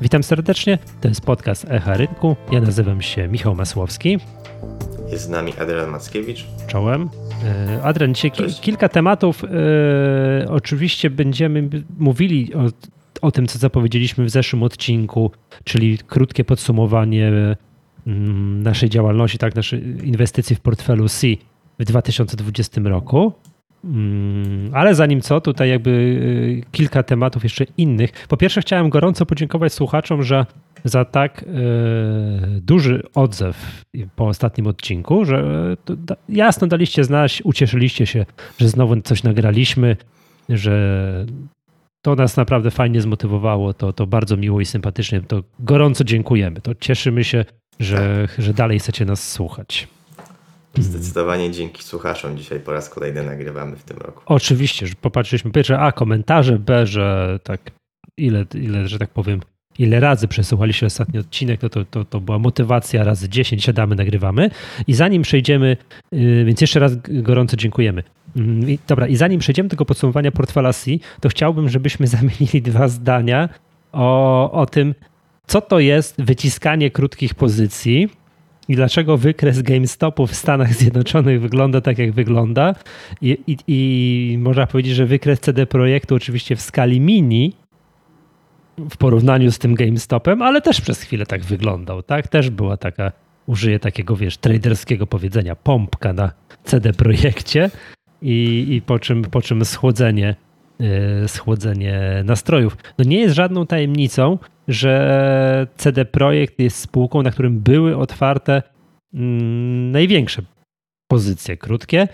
Witam serdecznie, to jest podcast Echa Rynku. Ja nazywam się Michał Masłowski. Jest z nami Adrian Mackiewicz. Czołem. Adrian, dzisiaj kilka tematów. Oczywiście będziemy mówili o tym, co zapowiedzieliśmy w zeszłym odcinku, czyli krótkie podsumowanie naszej działalności, tak, naszej inwestycji w portfelu C w 2020 roku. Ale zanim co, tutaj jakby kilka tematów jeszcze innych. Po pierwsze chciałem gorąco podziękować słuchaczom, że za tak duży odzew po ostatnim odcinku, że jasno daliście znać, ucieszyliście się, że znowu coś nagraliśmy, że to nas naprawdę fajnie zmotywowało, to bardzo miło i sympatycznie, to gorąco dziękujemy, to cieszymy się, że dalej chcecie nas słuchać. Zdecydowanie dzięki słuchaczom dzisiaj po raz kolejny nagrywamy w tym roku. Oczywiście, że popatrzyliśmy pierwsze A, komentarze, B, że tak ile że tak powiem, ile razy przesłuchaliście ostatni odcinek, to była motywacja razy 10, siadamy, nagrywamy. I zanim przejdziemy, więc jeszcze raz gorąco dziękujemy. Dobra, i zanim przejdziemy do tego podsumowania portfela C, to chciałbym, żebyśmy zamienili dwa zdania o tym, co to jest wyciskanie krótkich pozycji i dlaczego wykres GameStopu w Stanach Zjednoczonych wygląda tak, jak wygląda. I można powiedzieć, że wykres CD Projektu oczywiście w skali mini w porównaniu z tym GameStopem, ale też przez chwilę tak wyglądał, tak? Też była taka, użyję takiego, wiesz, traderskiego powiedzenia, pompka na CD Projekcie i po czym schłodzenie nastrojów. No nie jest żadną tajemnicą, że CD Projekt jest spółką, na którym były otwarte największe pozycje krótkie.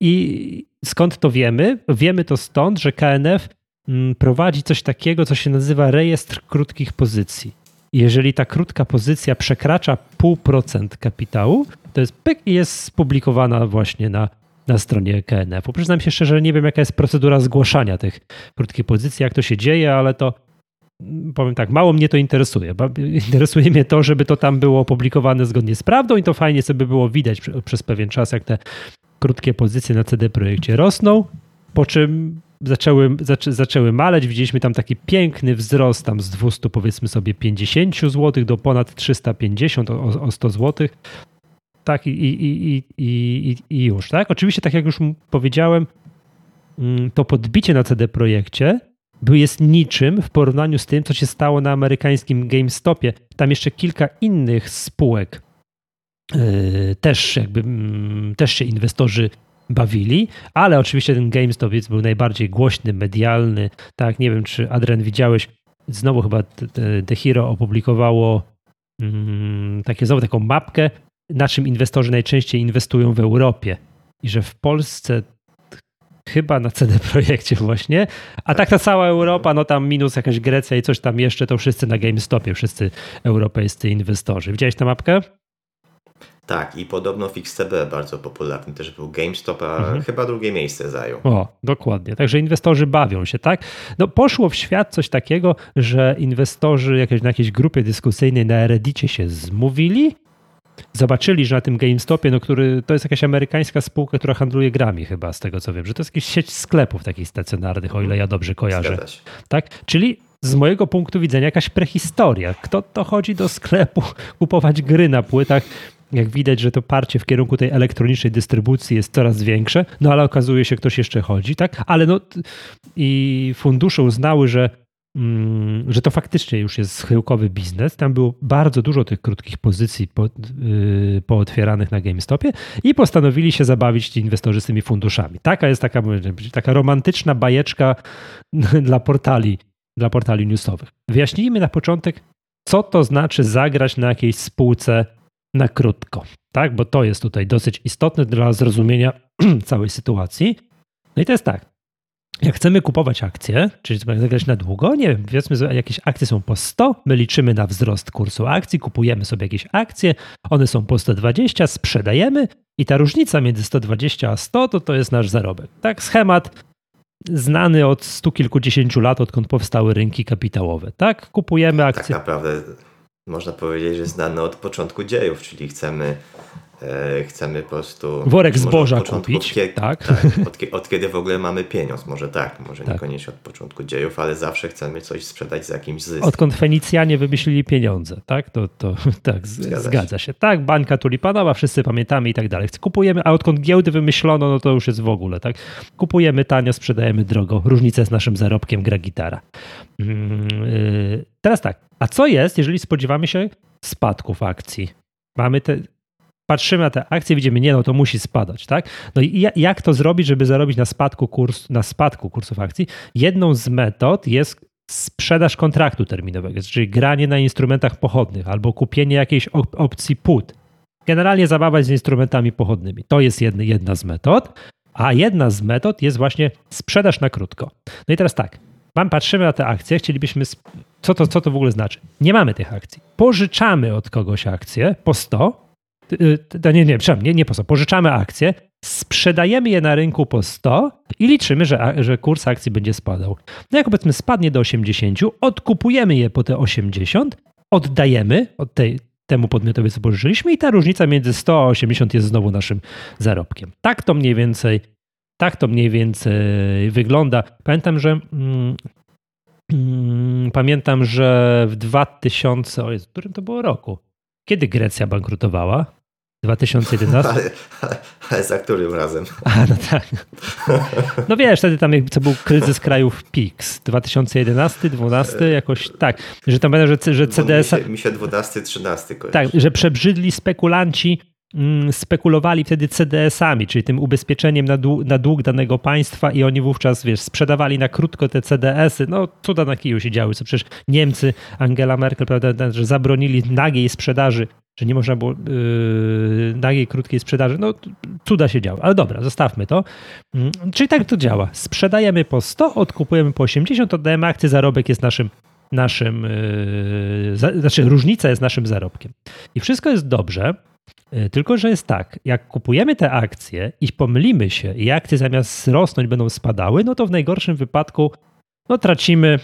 I skąd to wiemy? Wiemy to stąd, że KNF prowadzi coś takiego, co się nazywa rejestr krótkich pozycji. Jeżeli ta krótka pozycja przekracza 0,5% kapitału, to jest pyk i jest spublikowana właśnie na stronie KNF-u. Przyznam się szczerze, że nie wiem, jaka jest procedura zgłaszania tych krótkich pozycji, jak to się dzieje, ale to powiem tak, mało mnie to interesuje. Interesuje mnie to, żeby to tam było opublikowane zgodnie z prawdą i to fajnie sobie było widać przez pewien czas, jak te krótkie pozycje na CD Projekcie rosną, po czym zaczęły maleć. Widzieliśmy tam taki piękny wzrost tam z 200, powiedzmy sobie, 50 zł do ponad 350 o 100 zł. Tak i już, tak? Oczywiście, tak jak już powiedziałem, to podbicie na CD Projekcie jest niczym w porównaniu z tym, co się stało na amerykańskim GameStopie. Tam jeszcze kilka innych spółek też się inwestorzy bawili, ale oczywiście ten GameStop był najbardziej głośny, medialny. Tak, nie wiem, czy Adrian widziałeś, znowu chyba The Hero opublikowało taką mapkę, na czym inwestorzy najczęściej inwestują w Europie. I że w Polsce chyba na CD Projekcie właśnie, a tak ta cała Europa, no tam minus jakaś Grecja i coś tam jeszcze, to wszyscy na GameStopie, wszyscy europejscy inwestorzy. Widziałeś tę mapkę? Tak, i podobno w XCB bardzo popularny też był GameStop, a chyba drugie miejsce zajął. O, dokładnie. Także inwestorzy bawią się, tak? No poszło w świat coś takiego, że inwestorzy na jakiejś grupie dyskusyjnej na Reddicie się zmówili, zobaczyli, że na tym GameStopie, no który to jest jakaś amerykańska spółka, która handluje grami chyba, z tego co wiem, że to jest jakaś sieć sklepów takich stacjonarnych, o ile ja dobrze kojarzę. Tak? Czyli z mojego punktu widzenia jakaś prehistoria. Kto to chodzi do sklepu kupować gry na płytach? Jak widać, że to parcie w kierunku tej elektronicznej dystrybucji jest coraz większe, no ale okazuje się, ktoś jeszcze chodzi, tak? Ale no i fundusze uznały, że to faktycznie już jest schyłkowy biznes. Tam było bardzo dużo tych krótkich pozycji pootwieranych na GameStopie i postanowili się zabawić ci inwestorzy z tymi funduszami. Taka jest taka romantyczna bajeczka dla portali newsowych. Wyjaśnijmy na początek, co to znaczy zagrać na jakiejś spółce na krótko, tak? Bo to jest tutaj dosyć istotne dla zrozumienia całej sytuacji. No i to jest tak. Jak chcemy kupować akcje, czyli zagrać na długo, nie wiem, powiedzmy, że jakieś akcje są po 100, my liczymy na wzrost kursu akcji, kupujemy sobie jakieś akcje, one są po 120, sprzedajemy i ta różnica między 120 a 100 to jest nasz zarobek. Tak, schemat znany od stu kilkudziesięciu lat, odkąd powstały rynki kapitałowe. Tak, kupujemy akcje. Tak naprawdę można powiedzieć, że znany od początku dziejów, czyli chcemy chcemy po prostu... Worek zboża kupić. Od kiedy w ogóle mamy pieniądz, może tak. Niekoniecznie od początku dziejów, ale zawsze chcemy coś sprzedać za jakimś zyskiem. Odkąd Fenicjanie wymyślili pieniądze, tak? To tak, zgadza się. Tak, bańka tulipanowa, wszyscy pamiętamy i tak dalej. Kupujemy, a odkąd giełdy wymyślono, no to już jest w ogóle, tak? Kupujemy tanio, sprzedajemy drogo. Różnica z naszym zarobkiem gra gitara. Teraz tak, a co jest, jeżeli spodziewamy się spadków akcji? Patrzymy na te akcje, widzimy, to musi spadać, tak? No i jak to zrobić, żeby zarobić na spadku kursów akcji? Jedną z metod jest sprzedaż kontraktu terminowego, czyli granie na instrumentach pochodnych albo kupienie jakiejś opcji put. Generalnie zabawać z instrumentami pochodnymi. To jest jedna z metod, a jedna z metod jest właśnie sprzedaż na krótko. No i teraz tak, patrzymy na te akcje, chcielibyśmy... Co to w ogóle znaczy? Nie mamy tych akcji. Pożyczamy od kogoś akcje po 100, pożyczamy akcje, sprzedajemy je na rynku po 100 i liczymy, że kurs akcji będzie spadał. No jak powiedzmy spadnie do 80, odkupujemy je po te 80, oddajemy temu podmiotowi, co pożyczyliśmy i ta różnica między 100 a 80 jest znowu naszym zarobkiem. Tak to mniej więcej wygląda. Pamiętam, że w 2000... O Jezu, w którym to było roku? Kiedy Grecja bankrutowała? 2011? Ale za którym razem? No tak. No wiesz, wtedy tam co był kryzys krajów PIX. 2011, 12, jakoś tak. Że tam będę, że CDS... Mi się 12, 13 kojarzy. Tak, że przebrzydli spekulanci spekulowali wtedy CDS-ami, czyli tym ubezpieczeniem na dług danego państwa i oni wówczas, sprzedawali na krótko te CDS-y. No, cuda na kiju się działy. Co przecież Niemcy, Angela Merkel, prawda, że zabronili nagiej sprzedaży, że nie można było nagiej, krótkiej sprzedaży. No, cuda się działy. Ale dobra, zostawmy to. Czyli tak to działa. Sprzedajemy po 100, odkupujemy po 80, oddajemy akcję, zarobek jest naszym różnica jest naszym zarobkiem. I wszystko jest dobrze, tylko że jest tak, jak kupujemy te akcje i pomylimy się i akcje zamiast rosnąć będą spadały, no to w najgorszym wypadku tracimy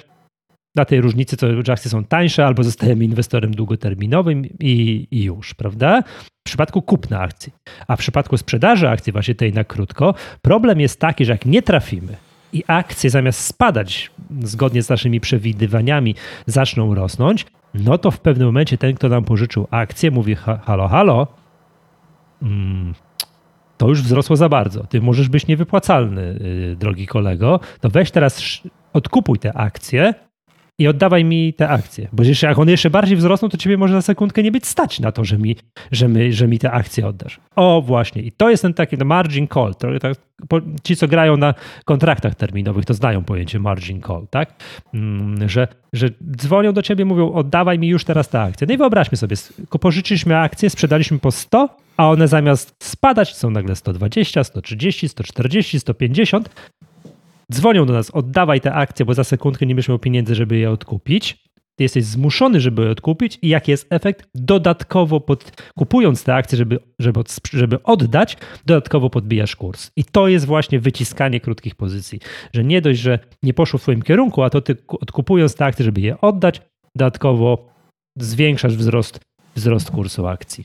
na tej różnicy, że akcje są tańsze albo zostajemy inwestorem długoterminowym i już, prawda? W przypadku kupna akcji. A w przypadku sprzedaży akcji właśnie tej na krótko, problem jest taki, że jak nie trafimy i akcje zamiast spadać zgodnie z naszymi przewidywaniami zaczną rosnąć, no to w pewnym momencie ten, kto nam pożyczył akcję, mówi halo, to już wzrosło za bardzo. Ty możesz być niewypłacalny, drogi kolego. To weź teraz, odkupuj te akcje i oddawaj mi te akcje. Bo jak one jeszcze bardziej wzrosną, to ciebie może za sekundkę nie być stać na to, że mi te akcje oddasz. O właśnie. I to jest ten taki margin call. Ci, co grają na kontraktach terminowych, to znają pojęcie margin call, tak? Że dzwonią do ciebie, mówią, oddawaj mi już teraz te akcje. No i wyobraźmy sobie, pożyczyliśmy akcje, sprzedaliśmy po 100, a one zamiast spadać są nagle 120, 130, 140, 150. Dzwonią do nas, oddawaj te akcje, bo za sekundkę nie będziesz miał pieniędzy, żeby je odkupić. Ty jesteś zmuszony, żeby je odkupić i jaki jest efekt? Dodatkowo kupując te akcje, żeby oddać, dodatkowo podbijasz kurs. I to jest właśnie wyciskanie krótkich pozycji. Że nie dość, że nie poszło w twoim kierunku, a to ty odkupując te akcje, żeby je oddać, dodatkowo zwiększasz wzrost kursu akcji.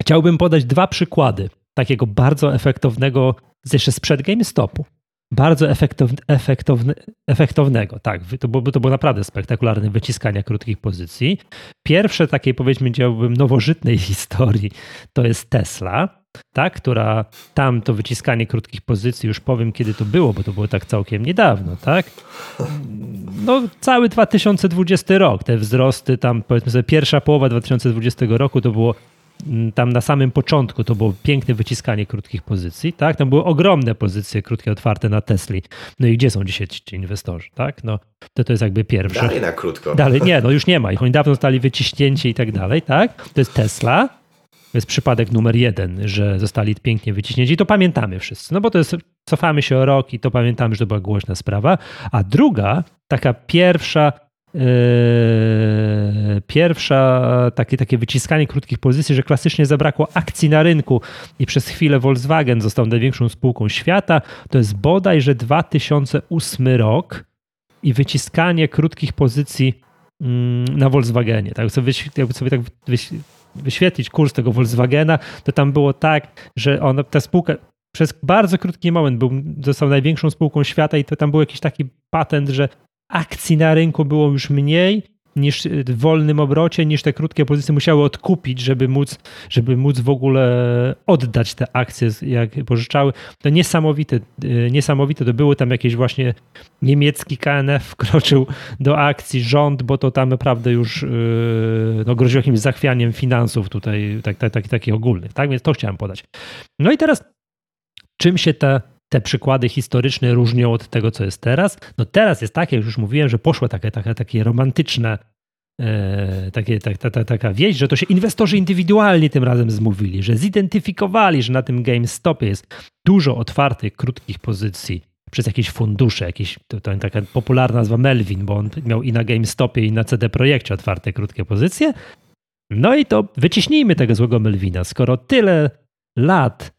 Chciałbym podać 2 przykłady takiego bardzo efektownego, jeszcze sprzed GameStopu. Bardzo efektownego, tak. To było naprawdę spektakularne wyciskanie krótkich pozycji. Pierwsze takiej, powiedziałbym, nowożytnej historii to jest Tesla, tak, która tam to wyciskanie krótkich pozycji, już powiem kiedy to było, bo to było tak całkiem niedawno, tak. No cały 2020 rok, te wzrosty tam, powiedzmy sobie, pierwsza połowa 2020 roku to było tam na samym początku to było piękne wyciskanie krótkich pozycji, tak? Tam były ogromne pozycje krótkie, otwarte na Tesli. No i gdzie są dzisiaj ci inwestorzy, tak? No to jest jakby pierwsze. Dalej na krótko. Dalej, już nie ma ich. Oni dawno zostali wyciśnięci i tak dalej, tak? To jest Tesla. To jest przypadek numer 1, że zostali pięknie wyciśnięci. I to pamiętamy wszyscy, no bo to jest, cofamy się o rok i to pamiętamy, że to była głośna sprawa. A druga, taka pierwsze takie wyciskanie krótkich pozycji, że klasycznie zabrakło akcji na rynku i przez chwilę Volkswagen został największą spółką świata, to jest bodajże 2008 rok i wyciskanie krótkich pozycji na Volkswagenie. Tak sobie tak wyświetlić kurs tego Volkswagena, to tam było tak, że on, ta spółka przez bardzo krótki moment został największą spółką świata i to tam był jakiś taki patent, że akcji na rynku było już mniej niż w wolnym obrocie, niż te krótkie pozycje musiały odkupić, żeby móc w ogóle oddać te akcje, jak pożyczały. To niesamowite to były tam jakieś właśnie niemiecki KNF wkroczył do akcji, rząd, bo to tam naprawdę już groziło jakimś zachwianiem finansów tutaj, takich ogólnych. Tak więc to chciałem podać. No i teraz czym się te przykłady historyczne różnią od tego, co jest teraz? No teraz jest takie, już mówiłem, że poszła takie romantyczne, taka wieść, że to się inwestorzy indywidualnie tym razem zmówili, że zidentyfikowali, że na tym GameStopie jest dużo otwartych, krótkich pozycji przez jakieś fundusze, taka popularna nazwa Melvin, bo on miał i na GameStopie, i na CD Projekcie otwarte, krótkie pozycje. No i to wyciśnijmy tego złego Melvina. Skoro tyle lat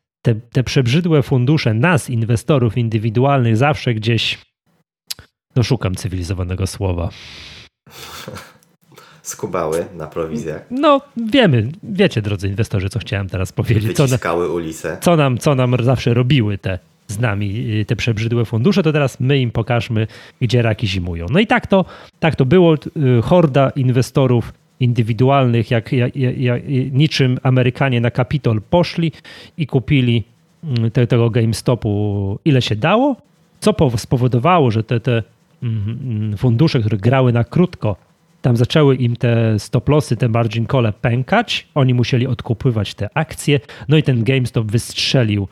te przebrzydłe fundusze nas, inwestorów indywidualnych, zawsze gdzieś, no szukam cywilizowanego słowa, skubały na prowizjach. No wiecie, drodzy inwestorzy, co chciałem teraz powiedzieć. Wyciskały ulicę. Co nam zawsze robiły te przebrzydłe fundusze, to teraz my im pokażmy, gdzie raki zimują. No i tak to było. Horda inwestorów indywidualnych, jak niczym Amerykanie na Capitol poszli i kupili tego GameStopu ile się dało, co spowodowało, że te fundusze, które grały na krótko, tam zaczęły im te stop-lossy, te margin call'e pękać, oni musieli odkupywać te akcje, no i ten GameStop wystrzelił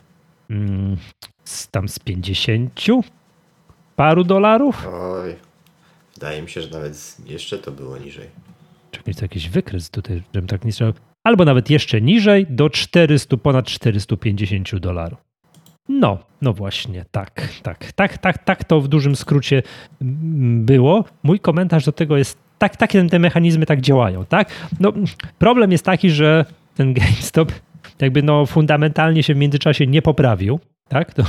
z 50 paru dolarów. Oj, wydaje mi się, że nawet jeszcze to było niżej. Jest jakiś wykres tutaj, żebym tak nie strzelał. Albo nawet jeszcze niżej, do 400, ponad 450 dolarów. No właśnie, tak to w dużym skrócie było. Mój komentarz do tego jest, te mechanizmy tak działają, tak? No, problem jest taki, że ten GameStop jakby fundamentalnie się w międzyczasie nie poprawił, tak? To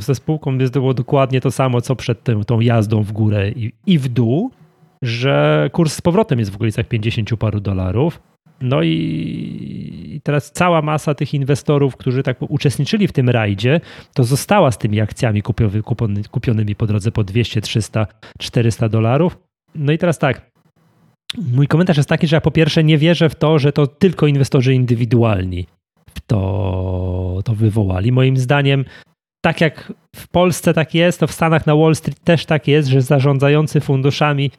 ze spółką było dokładnie to samo, co przed tą jazdą w górę i w dół, że kurs z powrotem jest w okolicach 50 paru dolarów. No i teraz cała masa tych inwestorów, którzy tak uczestniczyli w tym rajdzie, to została z tymi akcjami kupionymi po drodze po 200, 300, 400 dolarów. No i teraz tak, mój komentarz jest taki, że ja po pierwsze nie wierzę w to, że to tylko inwestorzy indywidualni to wywołali. Moim zdaniem tak jak w Polsce tak jest, to w Stanach na Wall Street też tak jest, że zarządzający funduszami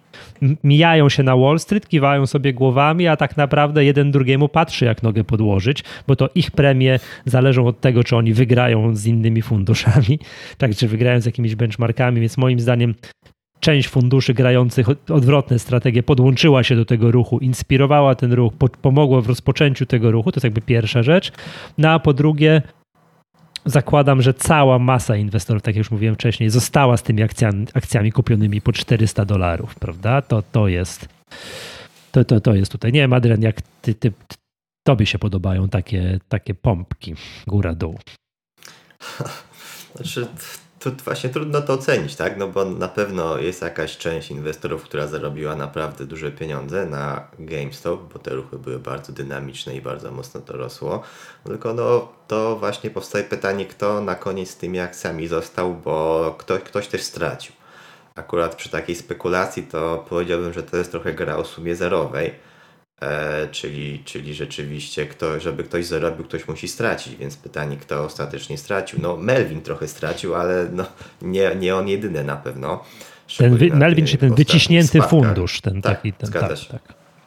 mijają się na Wall Street, kiwają sobie głowami, a tak naprawdę jeden drugiemu patrzy, jak nogę podłożyć, bo to ich premie zależą od tego, czy oni wygrają z innymi funduszami, tak, czy wygrają z jakimiś benchmarkami, więc moim zdaniem część funduszy grających odwrotne strategie podłączyła się do tego ruchu, inspirowała ten ruch, pomogła w rozpoczęciu tego ruchu, to jest jakby pierwsza rzecz, no a po drugie zakładam, że cała masa inwestorów, tak jak już mówiłem wcześniej, została z tymi akcjami kupionymi po 400 dolarów, prawda? To jest tutaj. Nie wiem, Adrian, jak tobie się podobają takie pompki góra-dół? Znaczy, to właśnie trudno to ocenić, tak? No bo na pewno jest jakaś część inwestorów, która zarobiła naprawdę duże pieniądze na GameStop, bo te ruchy były bardzo dynamiczne i bardzo mocno to rosło. Tylko to właśnie powstaje pytanie, kto na koniec z tymi akcjami został, bo ktoś też stracił. Akurat przy takiej spekulacji to powiedziałbym, że to jest trochę gra o sumie zerowej, czyli rzeczywiście żeby ktoś zarobił, ktoś musi stracić, więc pytanie, kto ostatecznie stracił. No Melvin trochę stracił, ale nie on jedyny na pewno. Melvin, czy ten wyciśnięty fundusz. Tak.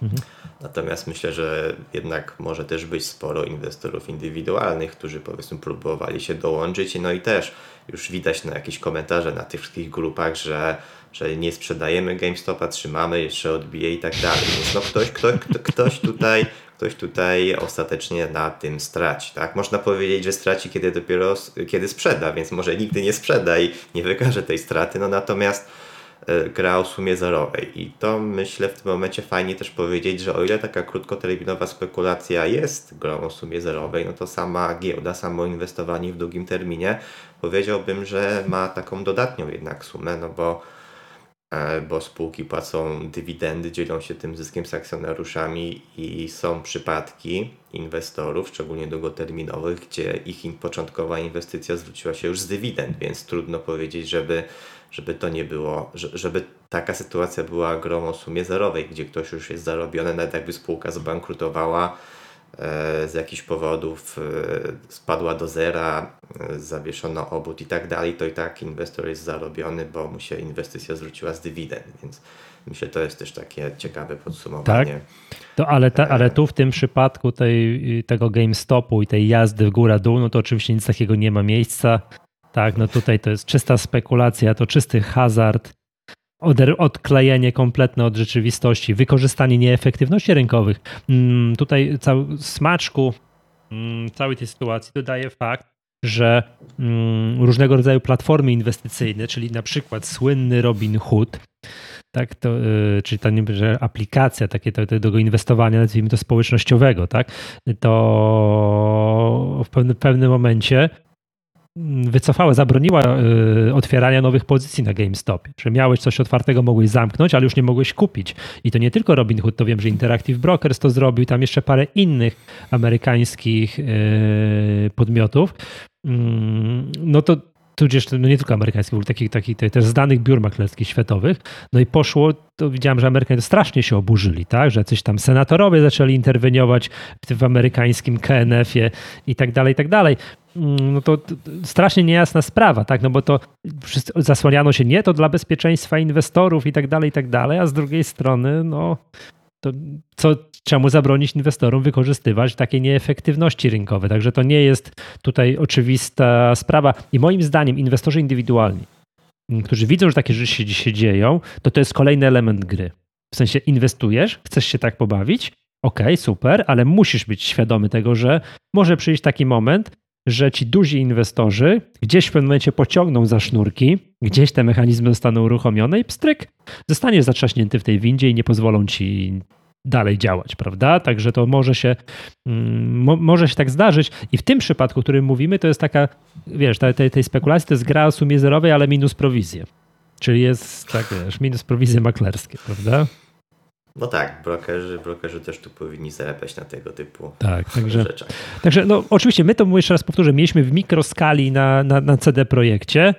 Mhm. Natomiast myślę, że jednak może też być sporo inwestorów indywidualnych, którzy powiedzmy próbowali się dołączyć, no i też już widać na jakieś komentarze na tych wszystkich grupach, że nie sprzedajemy GameStopa, trzymamy, jeszcze odbije i tak dalej. Więc ktoś tutaj ostatecznie na tym straci. Tak? Można powiedzieć, że straci dopiero kiedy sprzeda, więc może nigdy nie sprzeda i nie wykaże tej straty, no natomiast gra o sumie zerowej i to myślę w tym momencie fajnie też powiedzieć, że o ile taka krótkoterminowa spekulacja jest grą o sumie zerowej, no to sama giełda, samo inwestowanie w długim terminie powiedziałbym, że ma taką dodatnią jednak sumę, no bo bo spółki płacą dywidendy, dzielą się tym zyskiem z akcjonariuszami i są przypadki inwestorów, szczególnie długoterminowych, gdzie ich początkowa inwestycja zwróciła się już z dywidend, więc trudno powiedzieć, żeby to nie było, żeby taka sytuacja była grą o sumie zerowej, gdzie ktoś już jest zarobiony, nawet jakby spółka zbankrutowała z jakichś powodów, spadła do zera, zawieszono obrót i tak dalej, to i tak inwestor jest zarobiony, bo mu się inwestycja zwróciła z dywidend, więc myślę, to jest też takie ciekawe podsumowanie. Tak? To, ale tu w tym przypadku tego GameStopu i tej jazdy w góra-dół, no to oczywiście nic takiego nie ma miejsca. Tak, no tutaj to jest czysta spekulacja, to czysty hazard, odklejenie kompletne od rzeczywistości, wykorzystanie nieefektywności rynkowych. Tutaj smaczku całej tej sytuacji dodaje fakt, że różnego rodzaju platformy inwestycyjne, czyli na przykład słynny Robin Hood, tak, to, czyli ta aplikacja tego inwestowania, nazwijmy to społecznościowego, tak, to w pewnym momencie zabroniła otwierania nowych pozycji na GameStopie. Że miałeś coś otwartego, mogłeś zamknąć, ale już nie mogłeś kupić. I to nie tylko Robin Hood, to wiem, że Interactive Brokers to zrobił, tam jeszcze parę innych amerykańskich podmiotów. No to tudzież nie tylko amerykańskich, takich też znanych biur maklerskich światowych. No i poszło, to widziałem, że Amerykanie strasznie się oburzyli, tak, że coś tam senatorowie zaczęli interweniować w amerykańskim KNF-ie i tak dalej, i tak dalej. No to strasznie niejasna sprawa, tak, no bo to zasłaniano się nie to dla bezpieczeństwa inwestorów i tak dalej, a z drugiej strony, no to czemu zabronić inwestorom wykorzystywać takie nieefektywności rynkowe? Także to nie jest tutaj oczywista sprawa i moim zdaniem inwestorzy indywidualni, którzy widzą, że takie rzeczy się dzieją, to jest kolejny element gry. W sensie inwestujesz, chcesz się tak pobawić, okej, super, ale musisz być świadomy tego, że może przyjść taki moment, że ci duzi inwestorzy gdzieś w pewnym momencie pociągną za sznurki, gdzieś te mechanizmy zostaną uruchomione i pstryk, zostaniesz zatrzaśnięty w tej windzie i nie pozwolą ci dalej działać, prawda? Także to może się tak zdarzyć i w tym przypadku, o którym mówimy, to jest taka, wiesz, tej spekulacji to jest gra o sumie zerowej, ale minus prowizje. Czyli jest, tak wiesz, minus prowizje maklerskie, prawda? No tak, brokerzy też tu powinni zarabiać na tego typu rzeczach. Także no, oczywiście my to, jeszcze raz powtórzę, mieliśmy w mikroskali na CD Projekcie.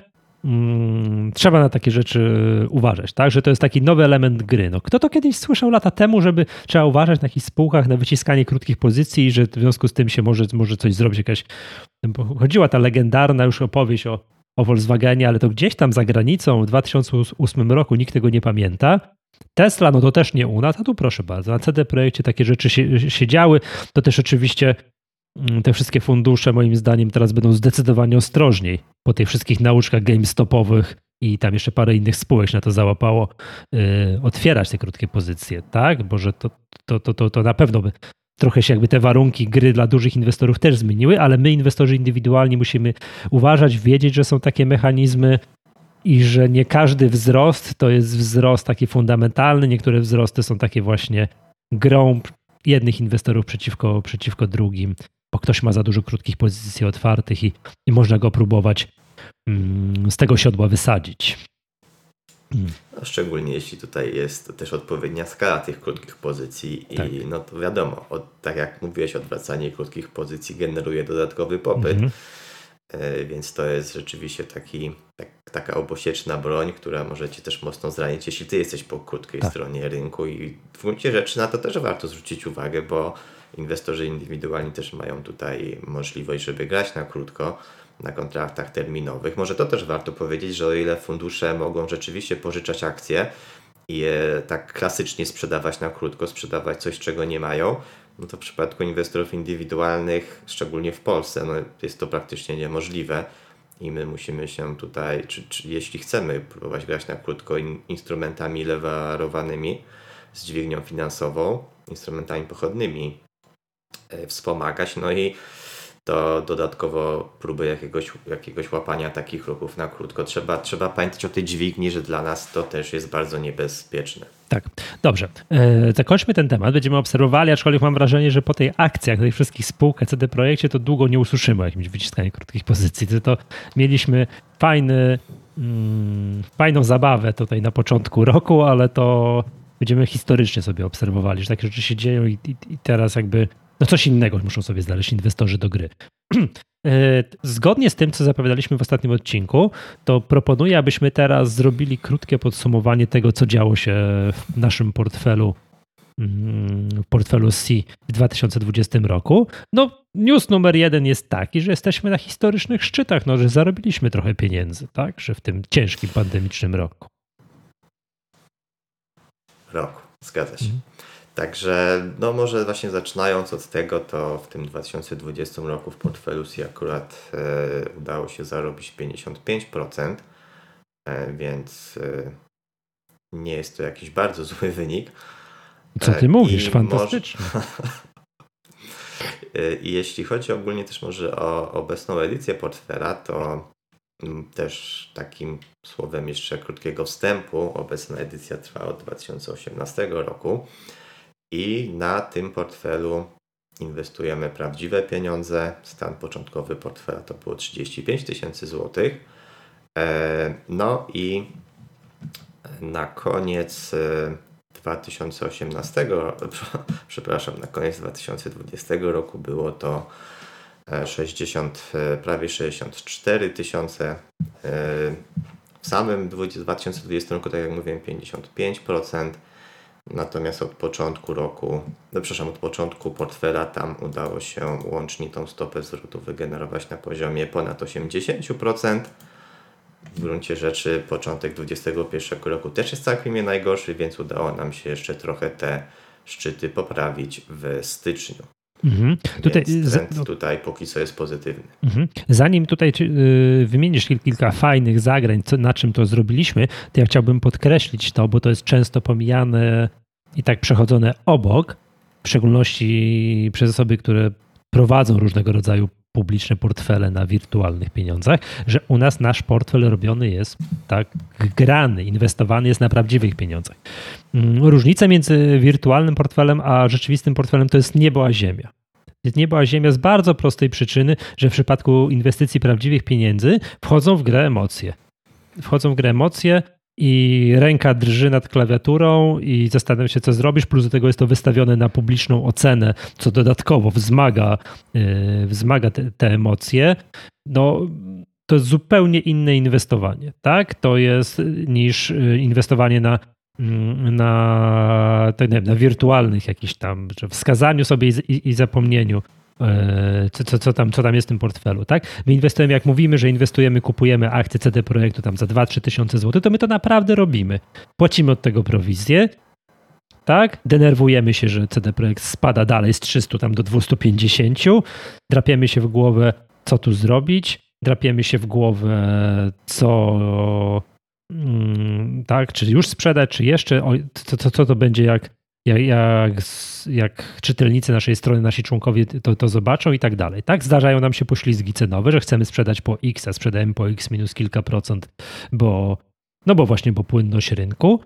Trzeba na takie rzeczy uważać, tak? Że to jest taki nowy element gry. No, kto to kiedyś słyszał lata temu, żeby trzeba uważać na jakichś spółkach, na wyciskanie krótkich pozycji i że w związku z tym się może coś zrobić. Chodziła ta legendarna już opowieść o Volkswagenie, ale to gdzieś tam za granicą w 2008 roku nikt tego nie pamięta. Tesla, no to też nie u nas, a tu proszę bardzo, na CD Projekcie takie rzeczy się działy, to też oczywiście te wszystkie fundusze moim zdaniem teraz będą zdecydowanie ostrożniej po tych wszystkich nauczkach GameStopowych i tam jeszcze parę innych spółek się na to załapało, otwierać te krótkie pozycje, tak? Bo że to na pewno by trochę się jakby te warunki gry dla dużych inwestorów też zmieniły, ale my inwestorzy indywidualni musimy uważać, wiedzieć, że są takie mechanizmy, i że nie każdy wzrost to jest wzrost taki fundamentalny, niektóre wzrosty są takie właśnie grą jednych inwestorów przeciwko drugim, bo ktoś ma za dużo krótkich pozycji otwartych i można go próbować z tego siodła wysadzić. Szczególnie jeśli tutaj jest też odpowiednia skala tych krótkich pozycji i no to wiadomo, tak jak mówiłeś, odwracanie krótkich pozycji generuje dodatkowy popyt. Więc to jest rzeczywiście taka obosieczna broń, która może cię też mocno zranić, jeśli ty jesteś po krótkiej stronie rynku i w gruncie rzeczy na to też warto zwrócić uwagę, bo inwestorzy indywidualni też mają tutaj możliwość, żeby grać na krótko na kontraktach terminowych. Może to też warto powiedzieć, że o ile fundusze mogą rzeczywiście pożyczać akcje i je tak klasycznie sprzedawać na krótko, sprzedawać coś, czego nie mają, no to w przypadku inwestorów indywidualnych, szczególnie w Polsce, no jest to praktycznie niemożliwe i my musimy się tutaj, czy jeśli chcemy próbować grać na krótko instrumentami lewarowanymi z dźwignią finansową, instrumentami pochodnymi wspomagać, no i to dodatkowo próby jakiegoś łapania takich ruchów na krótko. Trzeba pamiętać o tej dźwigni, że dla nas to też jest bardzo niebezpieczne. Tak, dobrze. Zakończmy ten temat. Będziemy obserwowali, aczkolwiek mam wrażenie, że po tej akcjach, tych wszystkich spółek, CD Projekcie, to długo nie usłyszymy o jakimś wyciskaniu krótkich pozycji. To mieliśmy fajny fajną zabawę tutaj na początku roku, ale to będziemy historycznie sobie obserwowali, że takie rzeczy się dzieją i teraz jakby no coś innego muszą sobie znaleźć inwestorzy do gry. Zgodnie z tym, co zapowiadaliśmy w ostatnim odcinku, to proponuję, abyśmy teraz zrobili krótkie podsumowanie tego, co działo się w naszym portfelu C w 2020 roku. No, news numer jeden jest taki, że jesteśmy na historycznych szczytach, no, że zarobiliśmy trochę pieniędzy, tak? Że w tym ciężkim, pandemicznym roku. Zgadza się. Także, no może właśnie zaczynając od tego, to w tym 2020 roku w portfelu C akurat udało się zarobić 55%, więc nie jest to jakiś bardzo zły wynik. Co ty mówisz? Fantastycznie. I jeśli chodzi ogólnie też może o obecną edycję portfela, to też takim słowem jeszcze krótkiego wstępu, obecna edycja trwa od 2018 roku i na tym portfelu inwestujemy prawdziwe pieniądze. Stan początkowy portfela to było 35 000 złotych. No i na koniec 2020 roku było to prawie 64 000. W samym 2020 roku, tak jak mówiłem, 55%. Natomiast od początku portfela tam udało się łącznie tą stopę zwrotu wygenerować na poziomie ponad 80%. W gruncie rzeczy początek 2021 roku też jest całkiem nie najgorszy, więc udało nam się jeszcze trochę te szczyty poprawić w styczniu. Mhm. Tutaj póki co jest pozytywny. Mhm. Zanim tutaj wymienisz kilka fajnych zagrań, na czym to zrobiliśmy, to ja chciałbym podkreślić to, bo to jest często pomijane i tak przechodzone obok, w szczególności przez osoby, które prowadzą różnego rodzaju publiczne portfele na wirtualnych pieniądzach, że u nas nasz portfel robiony jest tak grany, inwestowany jest na prawdziwych pieniądzach. Różnica między wirtualnym portfelem a rzeczywistym portfelem to jest niebo a ziemia. Niebo a ziemia z bardzo prostej przyczyny, że w przypadku inwestycji prawdziwych pieniędzy wchodzą w grę emocje. I ręka drży nad klawiaturą i zastanawiam się, co zrobisz, plus do tego jest to wystawione na publiczną ocenę, co dodatkowo wzmaga te emocje. No, to jest zupełnie inne inwestowanie, tak? To jest niż inwestowanie na wirtualnych jakichś tam, czy wskazaniu sobie i zapomnieniu. Co tam jest w tym portfelu, tak? My inwestujemy, jak mówimy, że inwestujemy, kupujemy akcje CD Projektu tam za 2-3 000 złotych, to my to naprawdę robimy. Płacimy od tego prowizję, tak? Denerwujemy się, że CD Projekt spada dalej z 300 tam do 250, drapiemy się w głowę, co tu zrobić, tak? Czy już sprzedać, czy jeszcze, co to będzie, jak czytelnicy naszej strony, nasi członkowie to zobaczą i tak dalej. Tak, zdarzają nam się poślizgi cenowe, że chcemy sprzedać po X, a sprzedajemy po X minus kilka procent, bo płynność rynku.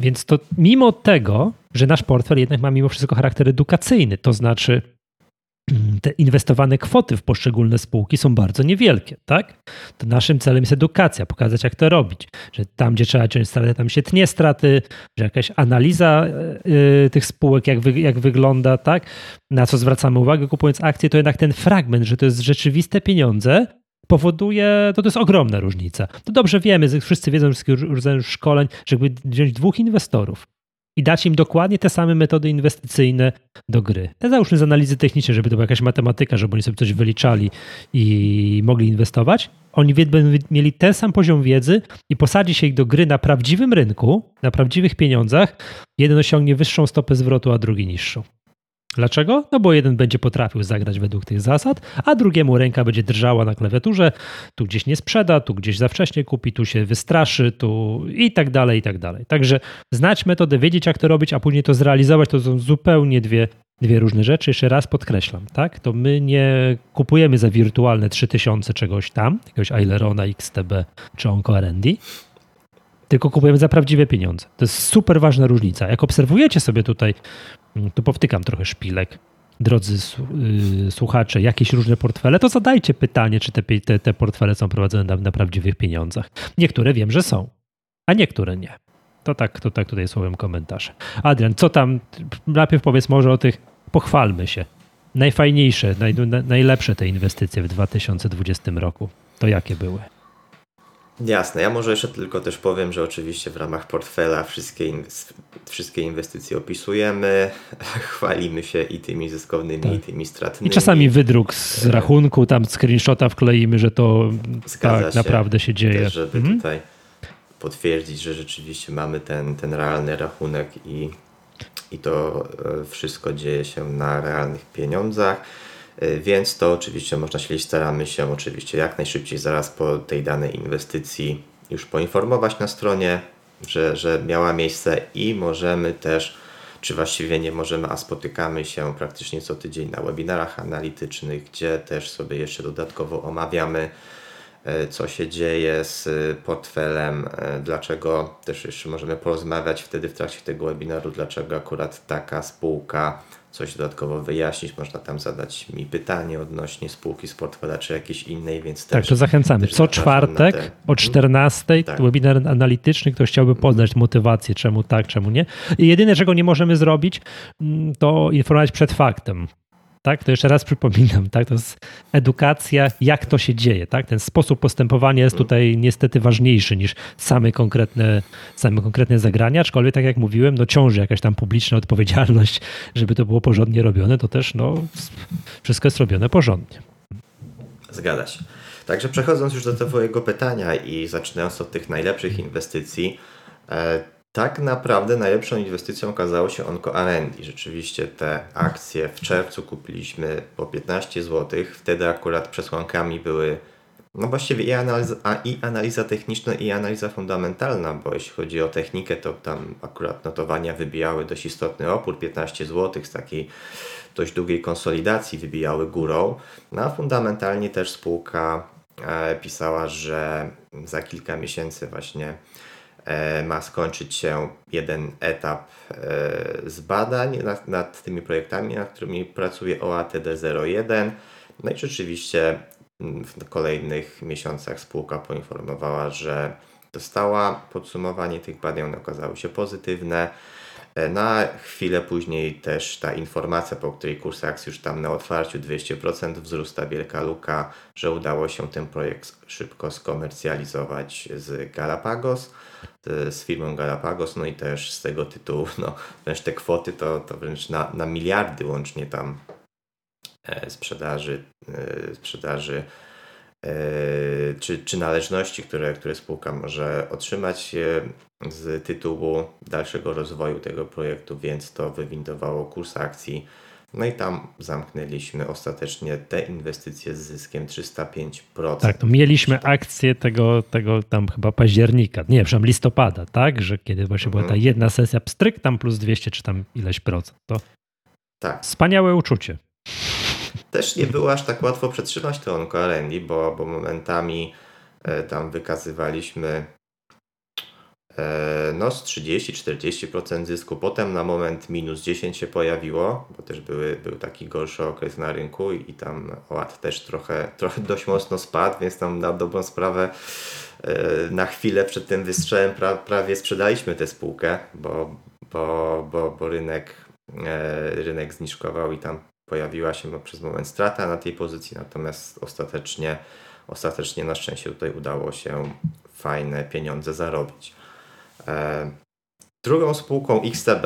Więc to mimo tego, że nasz portfel jednak ma mimo wszystko charakter edukacyjny, to znaczy te inwestowane kwoty w poszczególne spółki są bardzo niewielkie, tak? To naszym celem jest edukacja, pokazać, jak to robić, że tam, gdzie trzeba ciąć straty, tam się tnie straty, że jakaś analiza tych spółek, jak wygląda, tak? Na co zwracamy uwagę, kupując akcje, to jednak ten fragment, że to jest rzeczywiste pieniądze, powoduje, to jest ogromna różnica. To dobrze wiemy, wszyscy wiedzą z wszystkich rodzajów szkoleń, żeby wziąć dwóch inwestorów i dać im dokładnie te same metody inwestycyjne do gry. Te załóżmy z analizy technicznej, żeby to była jakaś matematyka, żeby oni sobie coś wyliczali i mogli inwestować. Oni będą mieli ten sam poziom wiedzy i posadzi się ich do gry na prawdziwym rynku, na prawdziwych pieniądzach. Jeden osiągnie wyższą stopę zwrotu, a drugi niższą. Dlaczego? No bo jeden będzie potrafił zagrać według tych zasad, a drugiemu ręka będzie drżała na klawiaturze, tu gdzieś nie sprzeda, tu gdzieś za wcześnie kupi, tu się wystraszy, tu i tak dalej, i tak dalej. Także znać metodę, wiedzieć, jak to robić, a później to zrealizować, to są zupełnie dwie różne rzeczy. Jeszcze raz podkreślam, tak? To my nie kupujemy za wirtualne 3000 czegoś tam, jakiegoś Ailerona, XTB czy Onco Arendi, tylko kupujemy za prawdziwe pieniądze. To jest super ważna różnica. Jak obserwujecie sobie tutaj, tu powtykam trochę szpilek, drodzy słuchacze, jakieś różne portfele, to zadajcie pytanie, czy te portfele są prowadzone na prawdziwych pieniądzach. Niektóre wiem, że są, a niektóre nie. To tak tutaj słowem komentarze. Adrian, co tam? Najpierw powiedz może o tych, pochwalmy się. Najfajniejsze, najlepsze te inwestycje w 2020 roku. To jakie były? Jasne, ja może jeszcze tylko też powiem, że oczywiście w ramach portfela wszystkie inwestycje opisujemy, chwalimy się i tymi zyskownymi, tak, i tymi stratnymi. I czasami wydruk z rachunku, tam screenshota wkleimy, że to tak naprawdę się dzieje. Też, żeby tutaj potwierdzić, że rzeczywiście mamy ten realny rachunek i to wszystko dzieje się na realnych pieniądzach. Więc to oczywiście można śledzić, staramy się oczywiście jak najszybciej zaraz po tej danej inwestycji już poinformować na stronie, że miała miejsce i możemy też, czy właściwie nie możemy, a spotykamy się praktycznie co tydzień na webinarach analitycznych, gdzie też sobie jeszcze dodatkowo omawiamy, co się dzieje z portfelem, dlaczego też jeszcze możemy porozmawiać wtedy w trakcie tego webinaru, dlaczego akurat taka spółka, coś dodatkowo wyjaśnić, można tam zadać mi pytanie odnośnie spółki z portfela czy jakiejś innej, więc tak, też, to zachęcamy. Co czwartek o 14:00 tak, webinar analityczny, ktoś chciałby poznać motywację, czemu tak, czemu nie. I jedyne, czego nie możemy zrobić, to informować przed faktem. Tak, to jeszcze raz przypominam, tak, to jest edukacja, jak to się dzieje, tak, ten sposób postępowania jest tutaj niestety ważniejszy niż same konkretne zagrania, aczkolwiek tak jak mówiłem, no ciąży jakaś tam publiczna odpowiedzialność, żeby to było porządnie robione, to też no wszystko jest robione porządnie. Zgadza się. Także przechodząc już do twojego pytania i zaczynając od tych najlepszych inwestycji, tak naprawdę najlepszą inwestycją okazało się Onco Arendi. Rzeczywiście te akcje w czerwcu kupiliśmy po 15 zł. Wtedy akurat przesłankami były no właściwie i analiza techniczna, i analiza fundamentalna, bo jeśli chodzi o technikę, to tam akurat notowania wybijały dość istotny opór, 15 zł z takiej dość długiej konsolidacji wybijały górą. No a fundamentalnie też spółka pisała, że za kilka miesięcy właśnie ma skończyć się jeden etap z badań nad tymi projektami, nad którymi pracuje OATD01. No i rzeczywiście w kolejnych miesiącach spółka poinformowała, że dostała podsumowanie tych badań, one okazały się pozytywne. Na chwilę później też ta informacja, po której kurs akcji już tam na otwarciu 200% wzrósł, ta wielka luka, że udało się ten projekt szybko skomercjalizować z firmą Galapagos, no i też z tego tytułu, no wręcz te kwoty to wręcz na miliardy łącznie tam sprzedaży czy należności, które spółka może otrzymać z tytułu dalszego rozwoju tego projektu, więc to wywindowało kurs akcji. No i tam zamknęliśmy ostatecznie te inwestycje z zyskiem 305%. Tak, to mieliśmy akcję tego tam chyba października, nie, przepraszam, listopada, tak? Że kiedy właśnie była ta jedna sesja pstryk, tam plus 200 czy tam ileś procent. To tak. Wspaniałe uczucie. Też nie było aż tak łatwo przetrzymać to Onco Arendi, bo momentami tam wykazywaliśmy z 30-40% zysku. Potem na moment minus 10 się pojawiło, bo też był taki gorszy okres na rynku i tam OAT też trochę dość mocno spadł, więc tam na dobrą sprawę na chwilę przed tym wystrzałem prawie sprzedaliśmy tę spółkę, bo rynek zniżkował i tam pojawiła się przez moment strata na tej pozycji, natomiast ostatecznie na szczęście tutaj udało się fajne pieniądze zarobić. Drugą spółką XTB,